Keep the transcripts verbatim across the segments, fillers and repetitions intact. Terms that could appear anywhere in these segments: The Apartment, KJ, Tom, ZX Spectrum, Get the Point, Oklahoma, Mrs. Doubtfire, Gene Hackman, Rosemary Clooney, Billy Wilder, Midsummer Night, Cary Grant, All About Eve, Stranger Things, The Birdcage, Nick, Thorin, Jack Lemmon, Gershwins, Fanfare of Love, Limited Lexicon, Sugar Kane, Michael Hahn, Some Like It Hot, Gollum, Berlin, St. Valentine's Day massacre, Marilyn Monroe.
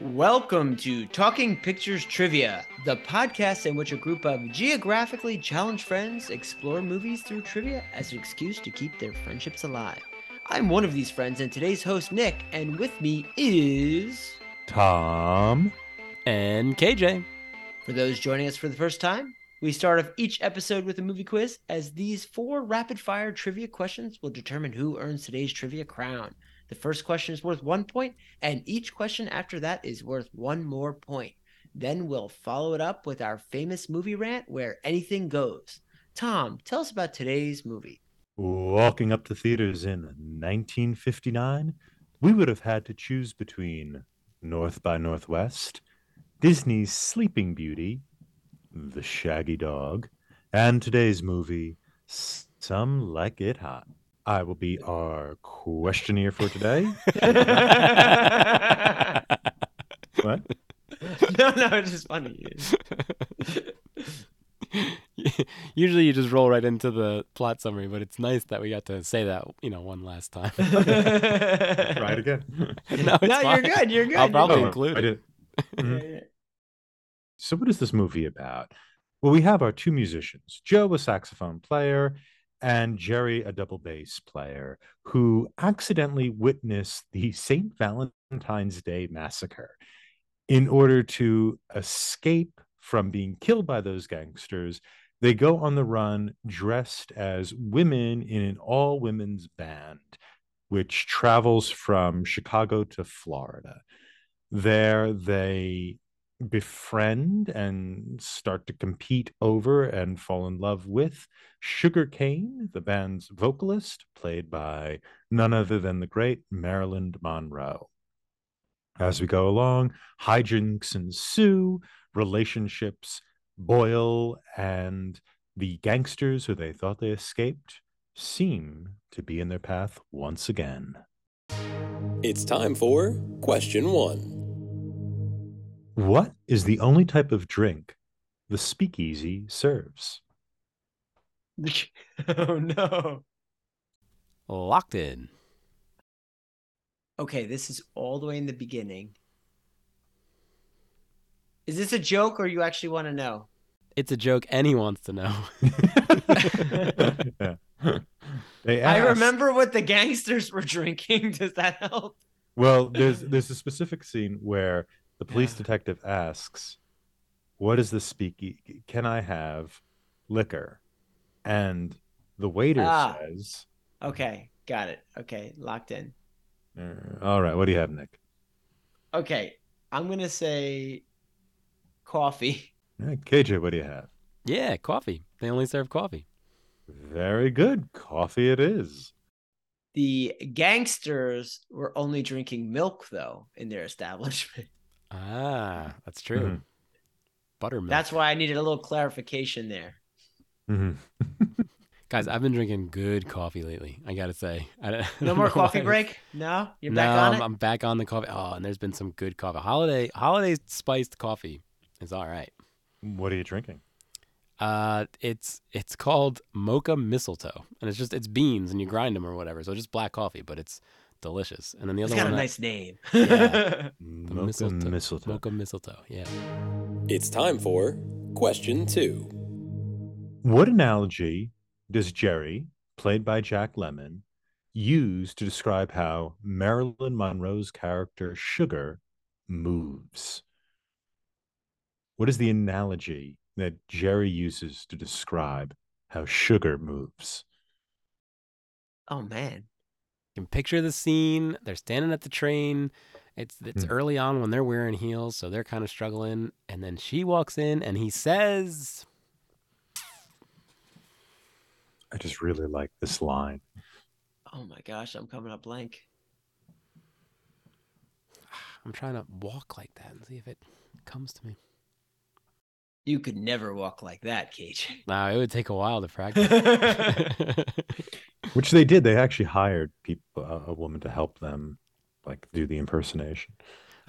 Welcome to Talking Pictures Trivia, the podcast in which a group of geographically challenged friends explore movies through trivia as an excuse to keep their friendships alive. I'm one of these friends and today's host, Nick, and with me is... Tom and K J. For those joining us for the first time, we start off each episode with a movie quiz, as these four rapid-fire trivia questions will determine who earns today's trivia crown. The first question is worth one point, and each question after that is worth one more point. Then we'll follow it up with our famous movie rant where anything goes. Tom, tell us about today's movie. Walking up to theaters in nineteen fifty-nine, we would have had to choose between North by Northwest, Disney's Sleeping Beauty, The Shaggy Dog, and today's movie, Some Like It Hot. I will be our questionnaire for today. What? No, no, it's just funny. Usually you just roll right into the plot summary, but it's nice that we got to say that, you know, one last time. Okay. Try it again. No, it's no you're good. You're good. I'll probably oh, include I did. it. Mm-hmm. So what is this movie about? Well, we have our two musicians, Joe, a saxophone player, and Jerry, a double bass player, who accidentally witnessed the Saint Valentine's Day massacre. In order to escape from being killed by those gangsters, they go on the run dressed as women in an all-women's band, which travels from Chicago to Florida. There they befriend and start to compete over and fall in love with Sugar Kane, the band's vocalist, played by none other than the great Marilyn Monroe. As we go along, hijinks ensue, relationships boil, and the gangsters who they thought they escaped seem to be in their path once again. It's time for question one. What is the only type of drink the speakeasy serves? Oh, no. Locked in. Okay, this is all the way in the beginning. Is this a joke or you actually want to know? It's a joke and he wants to know. Yeah. They asked, I remember what the gangsters were drinking. Does that help? Well, there's there's a specific scene where the police yeah. detective asks, what is the speakeasy? Can I have liquor? And the waiter ah, says... Okay, got it. Okay, locked in. All right, what do you have, Nick? Okay, I'm going to say coffee. Right, K J, what do you have? Yeah, coffee. They only serve coffee. Very good. Coffee it is. The gangsters were only drinking milk, though, in their establishment. Ah, that's true. Mm-hmm. Buttermilk. That's why I needed a little clarification there. Mm-hmm. Guys, I've been drinking good coffee lately. I gotta say. I don't, no I more coffee break? No, you're no, back on I'm, it. I'm back on the coffee. Oh, and there's been some good coffee. Holiday, holiday spiced coffee is all right. What are you drinking? Uh, it's it's called mocha mistletoe, and it's just it's beans, and you grind them or whatever. So just black coffee, but it's delicious. And then the other one. It's got a nice name. Yeah. Mocha mistletoe. mistletoe. Mocha mistletoe, yeah. It's time for question two. What analogy does Jerry, played by Jack Lemmon, use to describe how Marilyn Monroe's character Sugar moves? What is the analogy that Jerry uses to describe how Sugar moves? Oh, man. Can picture the scene. They're standing at the train. It's it's mm. early on when they're wearing heels, so they're kind of struggling. And then she walks in, and he says, "I just really like this line." Oh my gosh, I'm coming up blank. I'm trying to walk like that and see if it comes to me. You could never walk like that, Cage. No, it would take a while to practice. Which they did. They actually hired people, uh, a woman to help them like do the impersonation.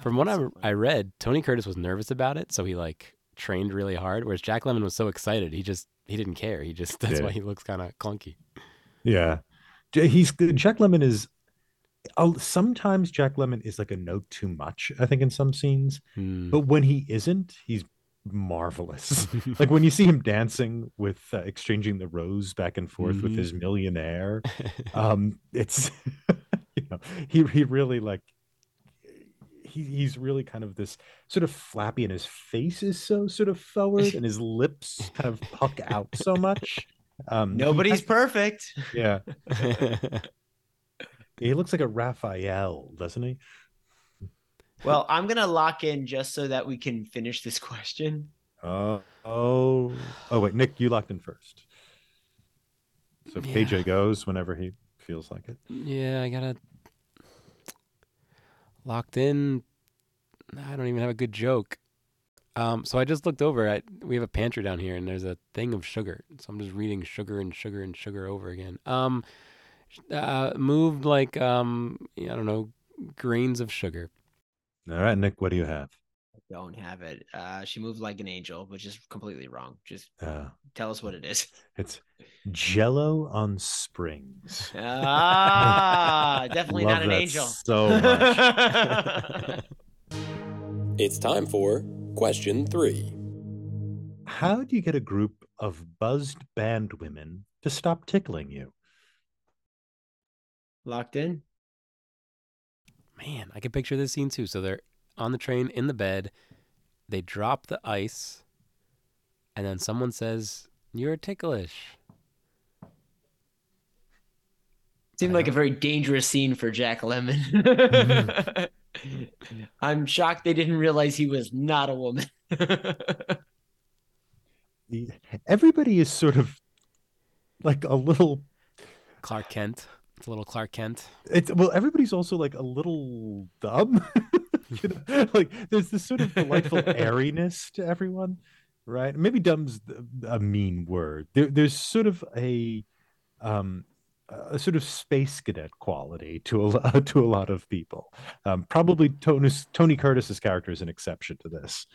From what I, I read, Tony Curtis was nervous about it, so he like trained really hard, whereas Jack Lemmon was so excited, he just, he didn't care. He just, that's yeah. why he looks kind of clunky. Yeah. He's, Jack Lemmon is I'll, sometimes Jack Lemmon is like a note too much, I think, in some scenes. Mm. But when he isn't, he's marvelous. Like when you see him dancing with uh, exchanging the rose back and forth mm. with his millionaire. Um, it's, you know, he he really like, he he's really kind of this sort of flappy, and his face is so sort of forward, and his lips kind of puck out so much. Um, Nobody's I, perfect. Yeah. He looks like a Raphael, doesn't he? Well, I'm going to lock in just so that we can finish this question. Uh, oh, oh, wait, Nick, you locked in first. So yeah. K J goes whenever he feels like it. Yeah, I got to locked in. I don't even have a good joke. Um, so I just looked over at, we have a pantry down here and there's a thing of sugar. So I'm just reading sugar and sugar and sugar over again. Um, uh, moved like, um, I don't know, grains of sugar. All right, Nick, what do you have? I don't have it. Uh, she moved like an angel, which is completely wrong. Just uh, tell us what it is. It's Jell-O on Springs. Ah, definitely not an angel. So much. It's time for question three. How do you get a group of buzzed band women to stop tickling you? Locked in. Man, I can picture this scene too. So they're on the train in the bed. They drop the ice. And then someone says, "You're ticklish." Seemed like a very dangerous scene for Jack Lemmon. Mm-hmm. I'm shocked they didn't realize he was not a woman. Everybody is sort of like a little Clark Kent. It's a little Clark Kent. It's well, everybody's also like a little dumb. You know? Like there's this sort of delightful airiness to everyone, right? Maybe dumb's a mean word. There, there's sort of a, um, a sort of space cadet quality to a to a lot of people. Um, probably Tony Tony Curtis's character is an exception to this.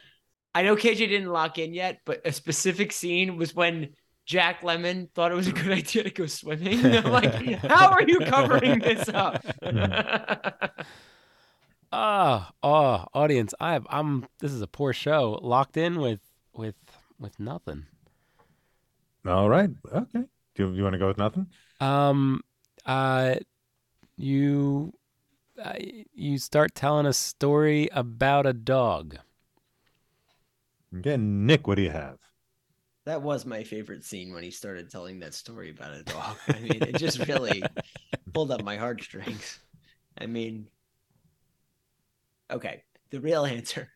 I know K J didn't lock in yet, but a specific scene was when Jack Lemmon thought it was a good idea to go swimming. They're like, how are you covering this up? Ah, oh, oh, audience, I have, I'm. This is a poor show. Locked in with with with nothing. All right, okay. Do you, you want to go with nothing? Um, uh, you, uh, you start telling a story about a dog. Okay, Nick, what do you have? That was my favorite scene when he started telling that story about a dog. I mean, it just really pulled up my heartstrings. I mean, okay, the real answer,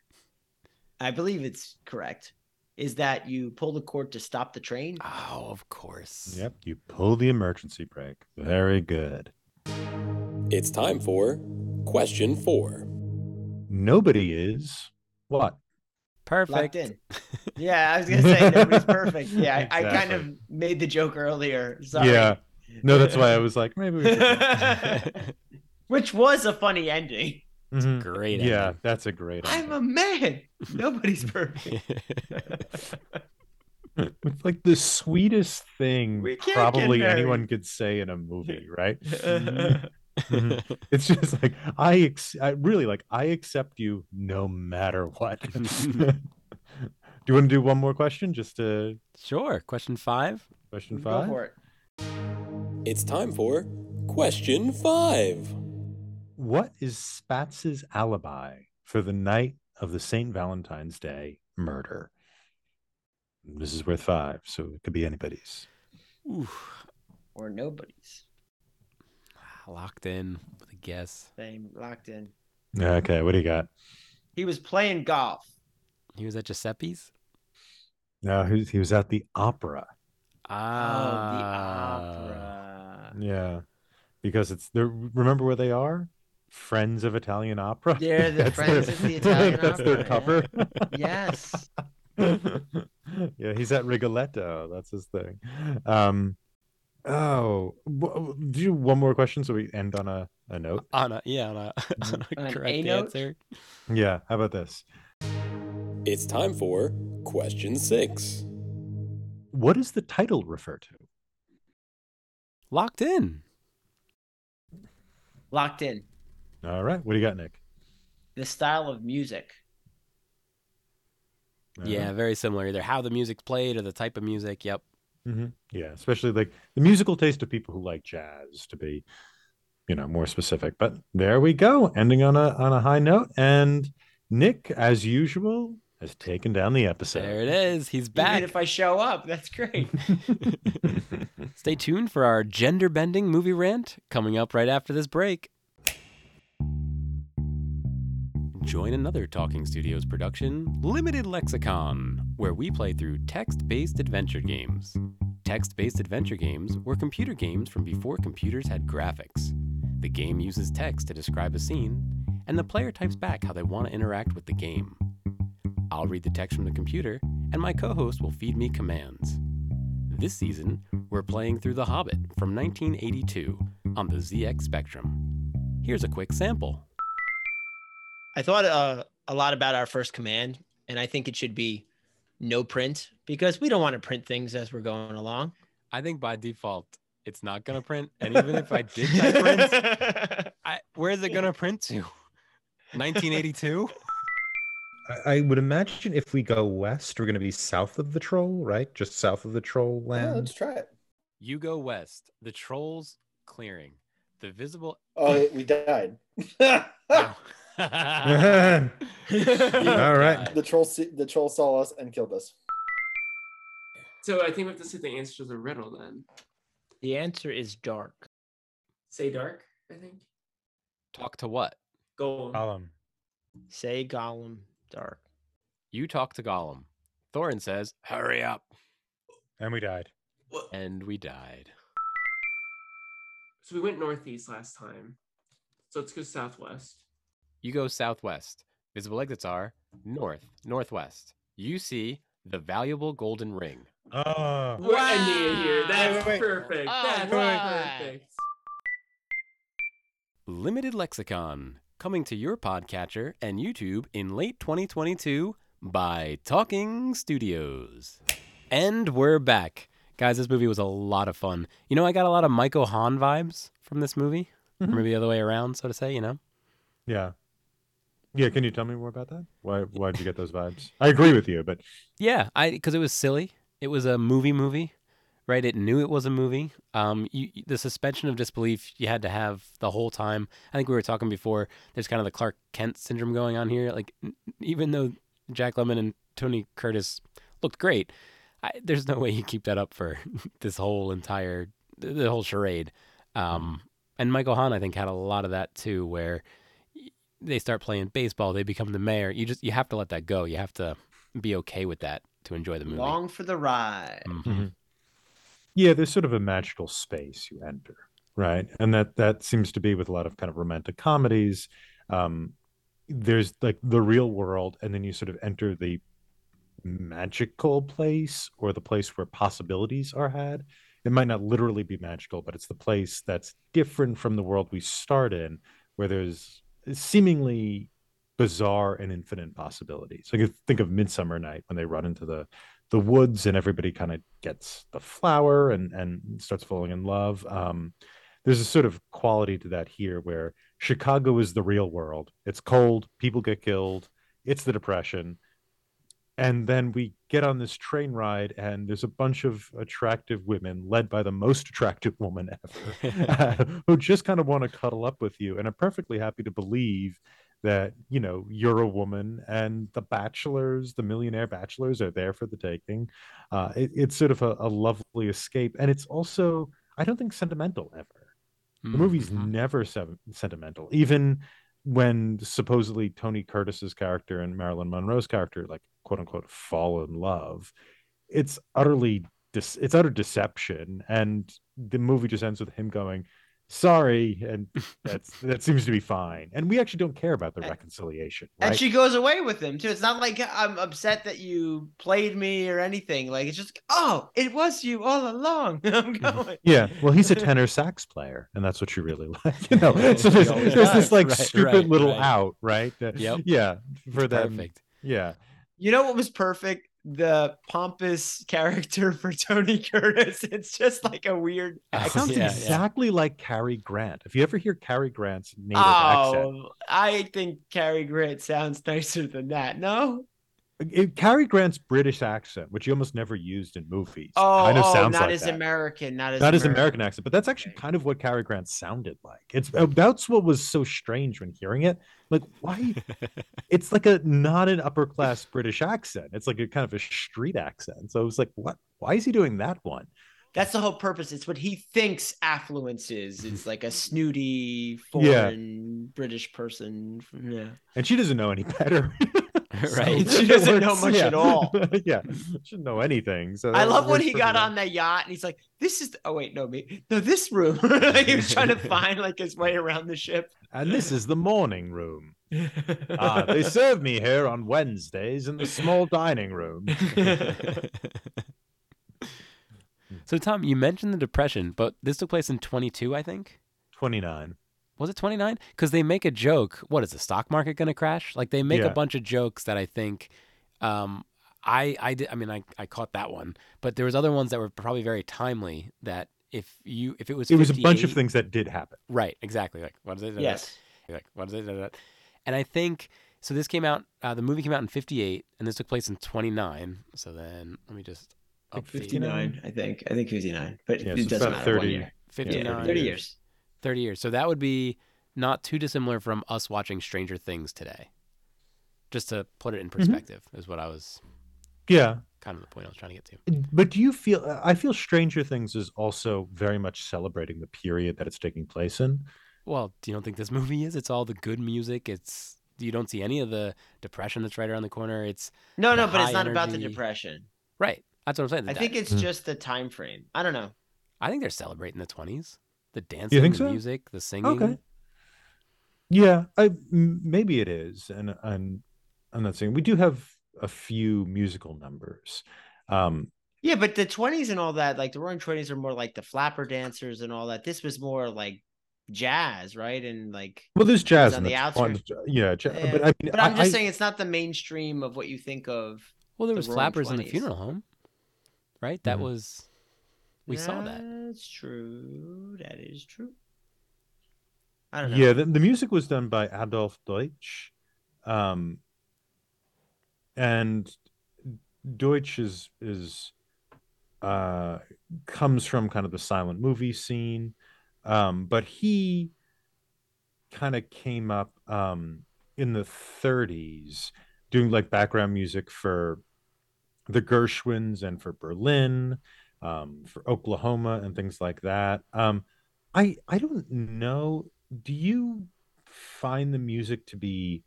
I believe it's correct, is that you pull the cord to stop the train. Oh, of course. Yep, you pull the emergency brake. Very good. It's time for question four. Nobody is what? Perfect. Locked in. Yeah, I was gonna say nobody's perfect. Yeah, exactly. I, I kind of made the joke earlier. Sorry. Yeah, no, that's why I was like, maybe. We Which was a funny ending. It's mm-hmm. great. Yeah, ending. That's a great. I'm ending. a man. Nobody's perfect. It's like the sweetest thing probably anyone could say in a movie, right? Mm-hmm. It's just like I, ex- I really like I accept you no matter what. Do you want to do one more question? Just to sure. Question five. Question five. Go for it. It's time for question five. What is Spatz's alibi for the night of the Saint Valentine's Day murder? This is worth five, so it could be anybody's. Oof. Or nobody's. Locked in with a guess. Same, locked in. Okay, what do you got? He was playing golf. He was at Giuseppe's? No, he was, he was at the opera. Ah, oh, the opera. Yeah, because it's there. Remember where they are? Friends of Italian Opera. Yeah, the Friends their, of the Italian that's Opera. That's their cover. Yeah. Yes. Yeah, he's at Rigoletto. That's his thing. Um. Oh, do you one more question so we end on a, a note? On a, yeah, on a, on a on correct a answer. Note? Yeah, how about this? It's time for question six. What does the title refer to? Locked in. Locked in. All right. What do you got, Nick? The style of music. Uh, yeah, very similar. Either how the music's played or the type of music. Yep. Mm-hmm. Yeah, especially like the musical taste of people who like jazz, to be, you know, more specific. But there we go. Ending on a on a high note. And Nick, as usual, has taken down the episode. There it is. He's back. Even if I show up, that's great. Stay tuned for our gender-bending movie rant coming up right after this break. Join another Talking Studios production, Limited Lexicon, where we play through text-based adventure games. Text-based adventure games were computer games from before computers had graphics. The game uses text to describe a scene, and the player types back how they want to interact with the game. I'll read the text from the computer, and my co-host will feed me commands. This season, we're playing through The Hobbit from nineteen eighty-two on the Z X Spectrum. Here's a quick sample. I thought uh, a lot about our first command, and I think it should be no print, because we don't want to print things as we're going along. I think by default, it's not going to print. And even if I did type print, I, where is it going to print to? nineteen eighty-two? I, I would imagine if we go west, we're going to be south of the troll, right? Just south of the troll land. Yeah, let's try it. You go west. The troll's clearing. The visible... Oh, we died. Oh. All right. The troll, the troll saw us and killed us. So I think we have to say the answer to the riddle then. The answer is dark. Say dark, I think. Talk to what? Golem. Gollum. Say Gollum, dark. You talk to Gollum. Thorin says, hurry up. And we died. What? And we died. So we went northeast last time. So let's go southwest. You go southwest. Visible exits are north, northwest. You see the valuable golden ring. Oh. We're wow. ending it here. That's wait, wait, wait. perfect. Oh, That's right. perfect. Limited Lexicon, coming to your podcatcher and YouTube in late twenty twenty-two by Talking Studios. And we're back. Guys, this movie was a lot of fun. You know, I got a lot of Michael Hahn vibes from this movie. Mm-hmm. Or maybe the other way around, so to say, you know? Yeah. Yeah, can you tell me more about that? Why why did you get those vibes? I agree with you, but... Yeah, I because it was silly. It was a movie movie, right? It knew it was a movie. Um, you, the suspension of disbelief you had to have the whole time. I think we were talking before, there's kind of the Clark Kent syndrome going on here. Like, even though Jack Lemmon and Tony Curtis looked great, I, there's no way you keep that up for this whole entire... the whole charade. Um, and Michael Hahn, I think, had a lot of that, too, where... they start playing baseball, they become the mayor. You just you have to let that go. You have to be okay with that to enjoy the movie. Long for the ride. Mm-hmm. Yeah, there's sort of a magical space you enter, right? And that that seems to be with a lot of kind of romantic comedies. Um, there's like the real world, and then you sort of enter the magical place, or the place where possibilities are had. It might not literally be magical, but it's the place that's different from the world we start in, where there's seemingly bizarre and infinite possibilities. Like, think of Midsummer Night when they run into the the woods and everybody kind of gets the flower and and starts falling in love. Um, there's a sort of quality to that here, where Chicago is the real world. It's cold, people get killed, it's the Depression, and then we get on this train ride and there's a bunch of attractive women led by the most attractive woman ever uh, who just kind of want to cuddle up with you and are perfectly happy to believe that, you know, you're a woman, and the bachelors, the millionaire bachelors are there for the taking. Uh, it, it's sort of a, a lovely escape. And it's also, I don't think, sentimental ever. Mm-hmm. The movie's never se- sentimental, even when supposedly Tony Curtis's character and Marilyn Monroe's character, like, quote unquote, fall in love. It's utterly, dis- it's utter deception. And the movie just ends with him going, sorry. And that's, that seems to be fine. And we actually don't care about the reconciliation. Right? And she goes away with him too. It's not like I'm upset that you played me or anything. Like, it's just, oh, it was you all along. I'm going. Yeah. Well, he's a tenor sax player, and that's what you really like. You know, so there's, there's this like right, stupid right, little right. out, right? That, yep. Yeah. For them. Perfect. Yeah. You know what was perfect? the pompous character for Tony Curtis. It's just like a weird accent. It sounds yeah, exactly yeah. like Cary Grant. If you ever hear Cary Grant's native oh, accent. I think Cary Grant sounds nicer than that, no? It, Cary Grant's British accent, which he almost never used in movies. Oh, kind of oh sounds not like as that. American. Not as not American. His American accent, but that's actually kind of what Cary Grant sounded like. It's That's what was so strange when hearing it. Like, why? It's like a not an upper class British accent. It's like a kind of a street accent. So it was like, what? Why is he doing that one? That's the whole purpose. It's what he thinks affluence is. It's like a snooty foreign yeah. British person. Yeah. And she doesn't know any better. Right, so she doesn't know much yeah. at all. Yeah, shouldn't know anything. So I love when he got well. on the yacht and he's like, "This is the- oh wait, no, me, no, this room." He was trying to find like his way around the ship. And this is the morning room. Ah, they serve me here on Wednesdays in the small dining room. So Tom, you mentioned the Depression, but this took place in twenty-two, I think. twenty-nine. Was it twenty-nine? Because they make a joke. What is the stock market going to crash? Like they make yeah. a bunch of jokes that I think um, I I did, I mean I, I caught that one, but there was other ones that were probably very timely. That if you if it was it was a bunch of things that did happen. Right, exactly. Like what does it? Yes. That? Like what does it? That? And I think so. This came out. Uh, the movie came out in fifty-eight, and this took place in twenty-nine. So then let me just like fifty-nine. I think I think fifty-nine, but yeah, it so doesn't about matter. thirty, one year. fifty-nine. Yeah, thirty years. thirty years. So that would be not too dissimilar from us watching Stranger Things today. Just to put it in perspective mm-hmm. is what I was yeah, kind of the point I was trying to get to. But do you feel I feel Stranger Things is also very much celebrating the period that it's taking place in? Well, do you don't think this movie is? It's all the good music. It's you don't see any of the depression that's right around the corner. It's No, no, but it's not energy. About the depression. Right. That's what I'm saying. I think it's mm-hmm. just the time frame. I don't know. I think they're celebrating the twenties. The dancing, the so? music, the singing. Okay. Yeah, I, maybe it is, and I'm, I'm not saying we do have a few musical numbers. Um, yeah, but the twenties and all that, like the Roaring Twenties, are more like the flapper dancers and all that. This was more like jazz, right? And like well, there's jazz on the, the outskirts. Yeah, jazz, yeah, but I mean, but I'm I, just I, saying it's not the mainstream of what you think of. Well, there the was Roaring flappers twenties. In the funeral home, right? That mm-hmm. was. We That's saw that. That's true. That is true. I don't know. Yeah, the, the music was done by Adolf Deutsch. Um, and Deutsch is is uh, comes from kind of the silent movie scene. Um, but he kind of came up um, in the thirties doing like background music for the Gershwins and for Berlin. Um, for Oklahoma and things like that. Um, I I don't know. Do you find the music to be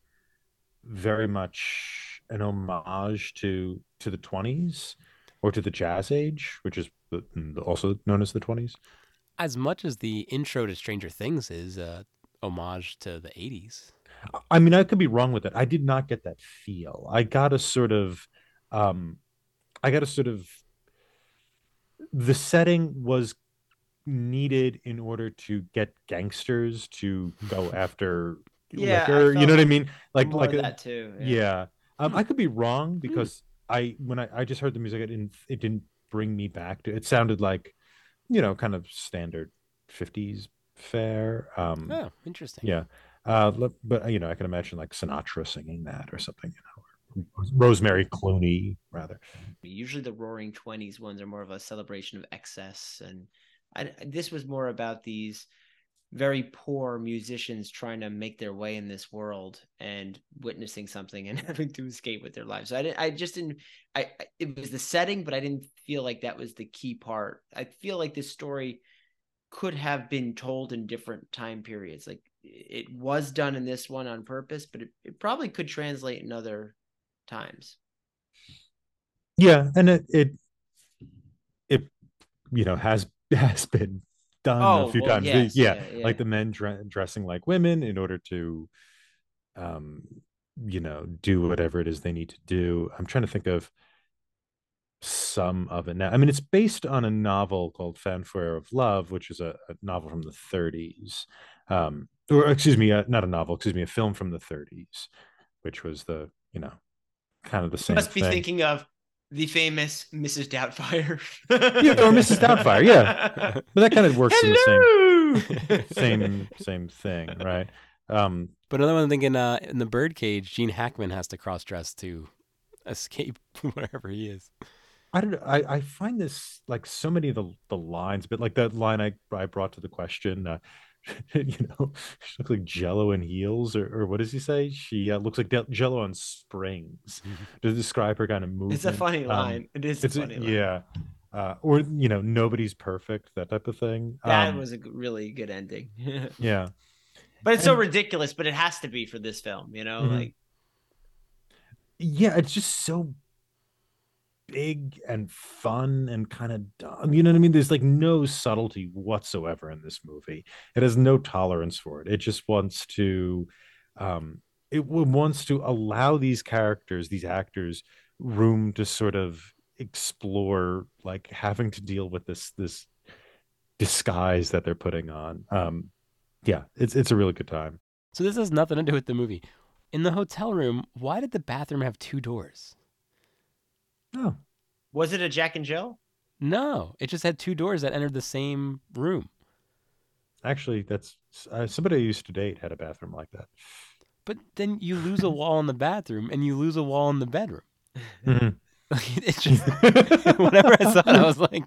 very much an homage to to the twenties or to the jazz age, which is also known as the twenties? As much as the intro to Stranger Things is a homage to the eighties. I mean, I could be wrong with it. I did not get that feel. I got a sort of, um, I got a sort of. The setting was needed in order to get gangsters to go after yeah, liquor. You know what I mean? Like, more like a, that too. Yeah. yeah. Um, I could be wrong because mm. I when I, I just heard the music, it didn't it didn't bring me back to. It sounded like, you know, kind of standard fifties fare. Um, oh, interesting. Yeah, uh, but you know, I can imagine like Sinatra singing that or something. You know. Rosemary Clooney, rather. Usually the Roaring Twenties ones are more of a celebration of excess, and I, this was more about these very poor musicians trying to make their way in this world and witnessing something and having to escape with their lives. So I didn't. I just didn't. I, I it was the setting, but I didn't feel like that was the key part. I feel like this story could have been told in different time periods. Like it was done in this one on purpose, but it, it probably could translate in other times. Yeah, and it it it you know has has been done oh, a few well, times. Yes, yeah, yeah, yeah, like the men dre- dressing like women in order to um you know do whatever it is they need to do. I'm trying to think of some of it now. I mean, it's based on a novel called Fanfare of Love, which is a, a novel from the thirties, um or excuse me uh, not a novel excuse me a film from the thirties, which was the you know kind of the same. You must be thing. Thinking of the famous Missus Doubtfire. Yeah, or Missus Doubtfire, yeah. But that kind of works Hello! in the same, same, same thing, right? Um, but another one I'm thinking, uh, in The Birdcage, Gene Hackman has to cross-dress to escape wherever he is. I don't know. I, I find this, like, so many of the, the lines, but like that line I, I brought to the question, uh, you know, she looks like Jello in heels, or, or what does he say? She uh, looks like De- Jello on springs. Mm-hmm. To describe her kind of movement. It's a funny line. Um, it is a funny a, line. Yeah. Uh, or, you know, nobody's perfect, that type of thing. That um, was a really good ending. Yeah. But it's and, so ridiculous, but it has to be for this film, you know? Mm-hmm. Like, yeah, it's just so big and fun and kind of dumb, you know what I mean? There's like no subtlety whatsoever in this movie. It has no tolerance for it. It just wants to um it wants to allow these characters, these actors, room to sort of explore like having to deal with this this disguise that they're putting on. Um yeah, it's it's a really good time. So this has nothing to do with the movie. In the hotel room, why did the bathroom have two doors? No. Was it a Jack and Jill? No, it just had two doors that entered the same room. Actually, that's uh, somebody I used to date had a bathroom like that. But then you lose a wall in the bathroom and you lose a wall in the bedroom. Mm-hmm. Like, it's just, whenever I saw it, I was like,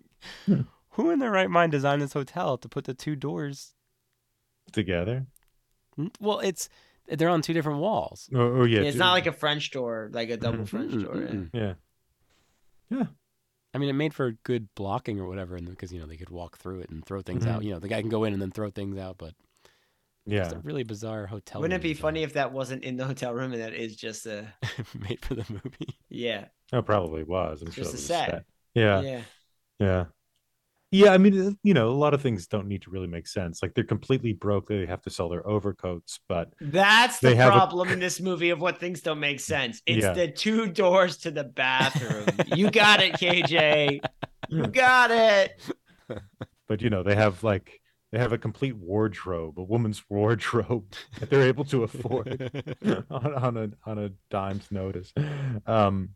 who in their right mind designed this hotel to put the two doors together? Well, it's they're on two different walls. Oh, oh yeah. yeah it's two. Not like a French door, like a double mm-hmm. French door. Mm-hmm. Yeah. yeah. Yeah, I mean, it made for good blocking or whatever, and because you know they could walk through it and throw things mm-hmm. out. You know, the guy can go in and then throw things out, but yeah, it's a really bizarre hotel. Wouldn't it be funny if that wasn't in the hotel room and that is just a made for the movie? Yeah, oh, probably was. I'm just sure a set. set. Yeah, yeah, yeah, yeah. I mean, you know, a lot of things don't need to really make sense. Like they're completely broke; they have to sell their overcoats, but that's the problem a... in this movie of what things don't make sense. It's yeah. the two doors to the bathroom. You got it, K J. You got it. But you know, they have like they have a complete wardrobe, a woman's wardrobe that they're able to afford on, on a on a dime's notice. Um,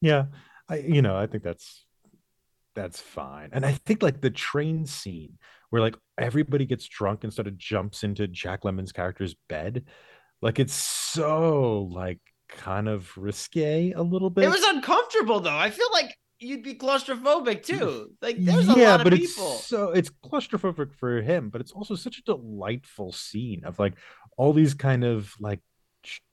yeah, I you know I think that's. That's fine. And I think like the train scene where like everybody gets drunk and sort of jumps into Jack Lemmon's character's bed. Like it's so like kind of risque a little bit. It was uncomfortable though. I feel like you'd be claustrophobic too. Like there's a yeah, lot of but people. It's so it's claustrophobic for him, but it's also such a delightful scene of like all these kind of like,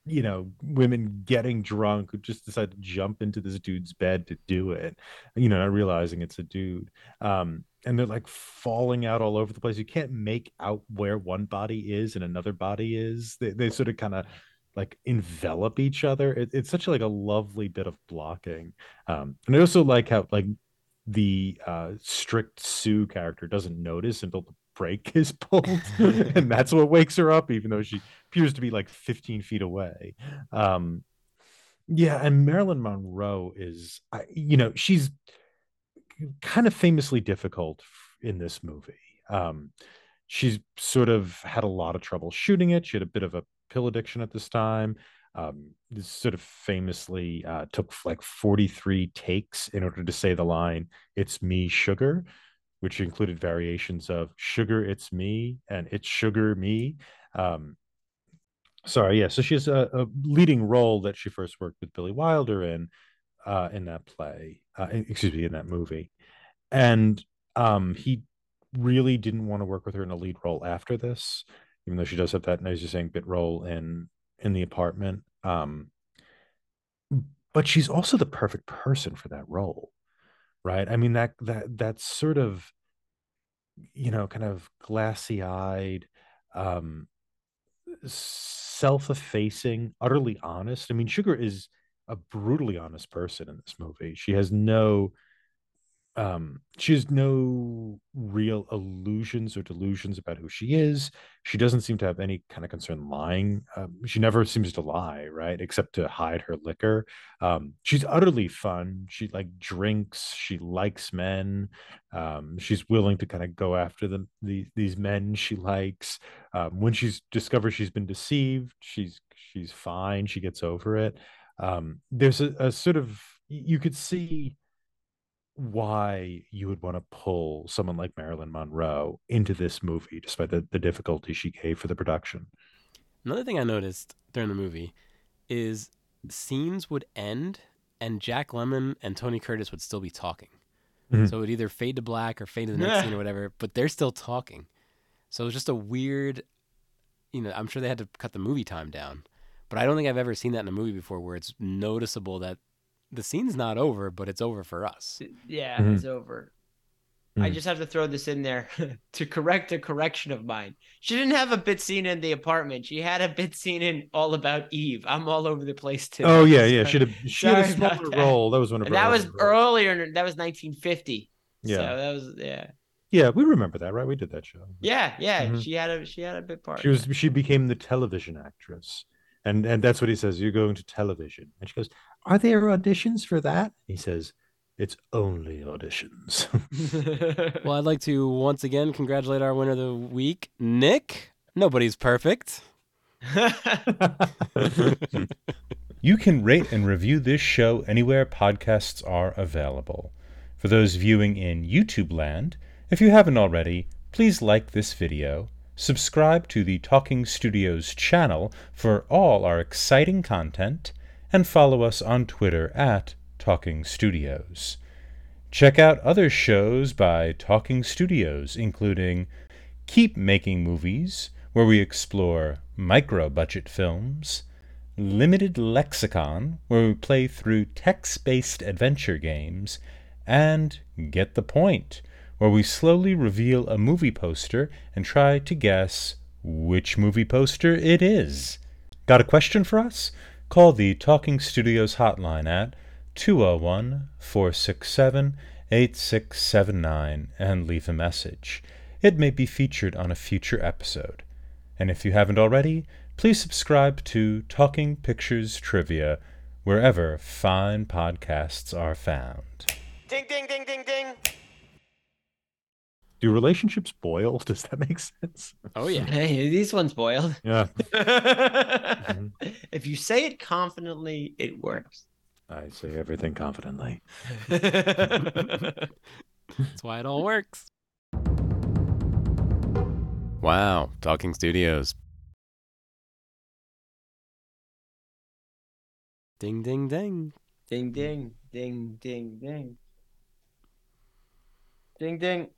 you know, women getting drunk who just decide to jump into this dude's bed to do it, you know, not realizing it's a dude. Um, and they're like falling out all over the place. You can't make out where one body is and another body is. They, they sort of kind of like envelop each other. It, it's such like a lovely bit of blocking. Um, and I also like how like the uh, strict Sue character doesn't notice until the brake is pulled and that's what wakes her up, even though she appears to be like fifteen feet away. Um yeah, and Marilyn Monroe is I, you know she's kind of famously difficult in this movie. Um she's sort of had a lot of trouble shooting it. She had a bit of a pill addiction at this time. Um this sort of famously uh took like forty-three takes in order to say the line "It's me, sugar," which included variations of "sugar, it's me" and "it's sugar me." Um, sorry, yeah. So she has a, a leading role that she first worked with Billy Wilder in, uh, in that play, uh, excuse me, in that movie. And um, he really didn't want to work with her in a lead role after this, even though she does have that, as you're saying, bit role in, in The Apartment. Um, but she's also the perfect person for that role. Right. I mean, that that that sort of, you know, kind of glassy eyed, um, self effacing, utterly honest. I mean, Sugar is a brutally honest person in this movie. She has no um, she has no real illusions or delusions about who she is. She doesn't seem to have any kind of concern lying. Um, she never seems to lie, right? Except to hide her liquor. Um, she's utterly fun. She like drinks. She likes men. Um, she's willing to kind of go after them, the, these men she likes. Um, when she's discovered she's been deceived, she's, she's fine. She gets over it. Um, there's a, a sort of you could see why you would want to pull someone like Marilyn Monroe into this movie, despite the, the difficulty she gave for the production. Another thing I noticed during the movie is scenes would end and Jack Lemmon and Tony Curtis would still be talking. Mm-hmm. So it would either fade to black or fade to the next yeah. scene or whatever, but they're still talking. So it was just a weird, you know, I'm sure they had to cut the movie time down, but I don't think I've ever seen that in a movie before where it's noticeable that the scene's not over, but it's over for us. Yeah, mm-hmm. it's over. Mm-hmm. I just have to throw this in there to correct a correction of mine. She didn't have a bit scene in The Apartment. She had a bit scene in All About Eve. I'm all over the place today. Oh, yeah, yeah. She had a, she had a smaller that. role. That was one of her That was earlier. That was nineteen fifty. Yeah. So that was, yeah. Yeah, we remember that, right? We did that show. Yeah, yeah. Mm-hmm. She had a she had a bit part. She was she became the television actress. And and that's what he says. You're going to television. And she goes, are there auditions for that? He says, it's only auditions. Well, I'd like to once again congratulate our winner of the week, Nick. Nobody's perfect. You can rate and review this show anywhere podcasts are available. For those viewing in YouTube land, if you haven't already, please like this video. Subscribe to the Talking Studios channel for all our exciting content, and follow us on Twitter at Talking Studios. Check out other shows by Talking Studios, including Keep Making Movies, where we explore micro-budget films, Limited Lexicon, where we play through text-based adventure games, and Get the Point, where we slowly reveal a movie poster and try to guess which movie poster it is. Got a question for us? Call the Talking Studios hotline at two oh one, four six seven, eight six seven nine and leave a message. It may be featured on a future episode. And if you haven't already, please subscribe to Talking Pictures Trivia, wherever fine podcasts are found. Ding, ding, ding, ding, ding. Do relationships boil? Does that make sense? Oh, yeah. Hey, these ones boiled. Yeah. Mm-hmm. If you say it confidently, it works. I say everything confidently. That's why it all works. Wow. Talking Studios. Ding, ding, ding. Ding, ding, ding, ding, ding. Ding, ding.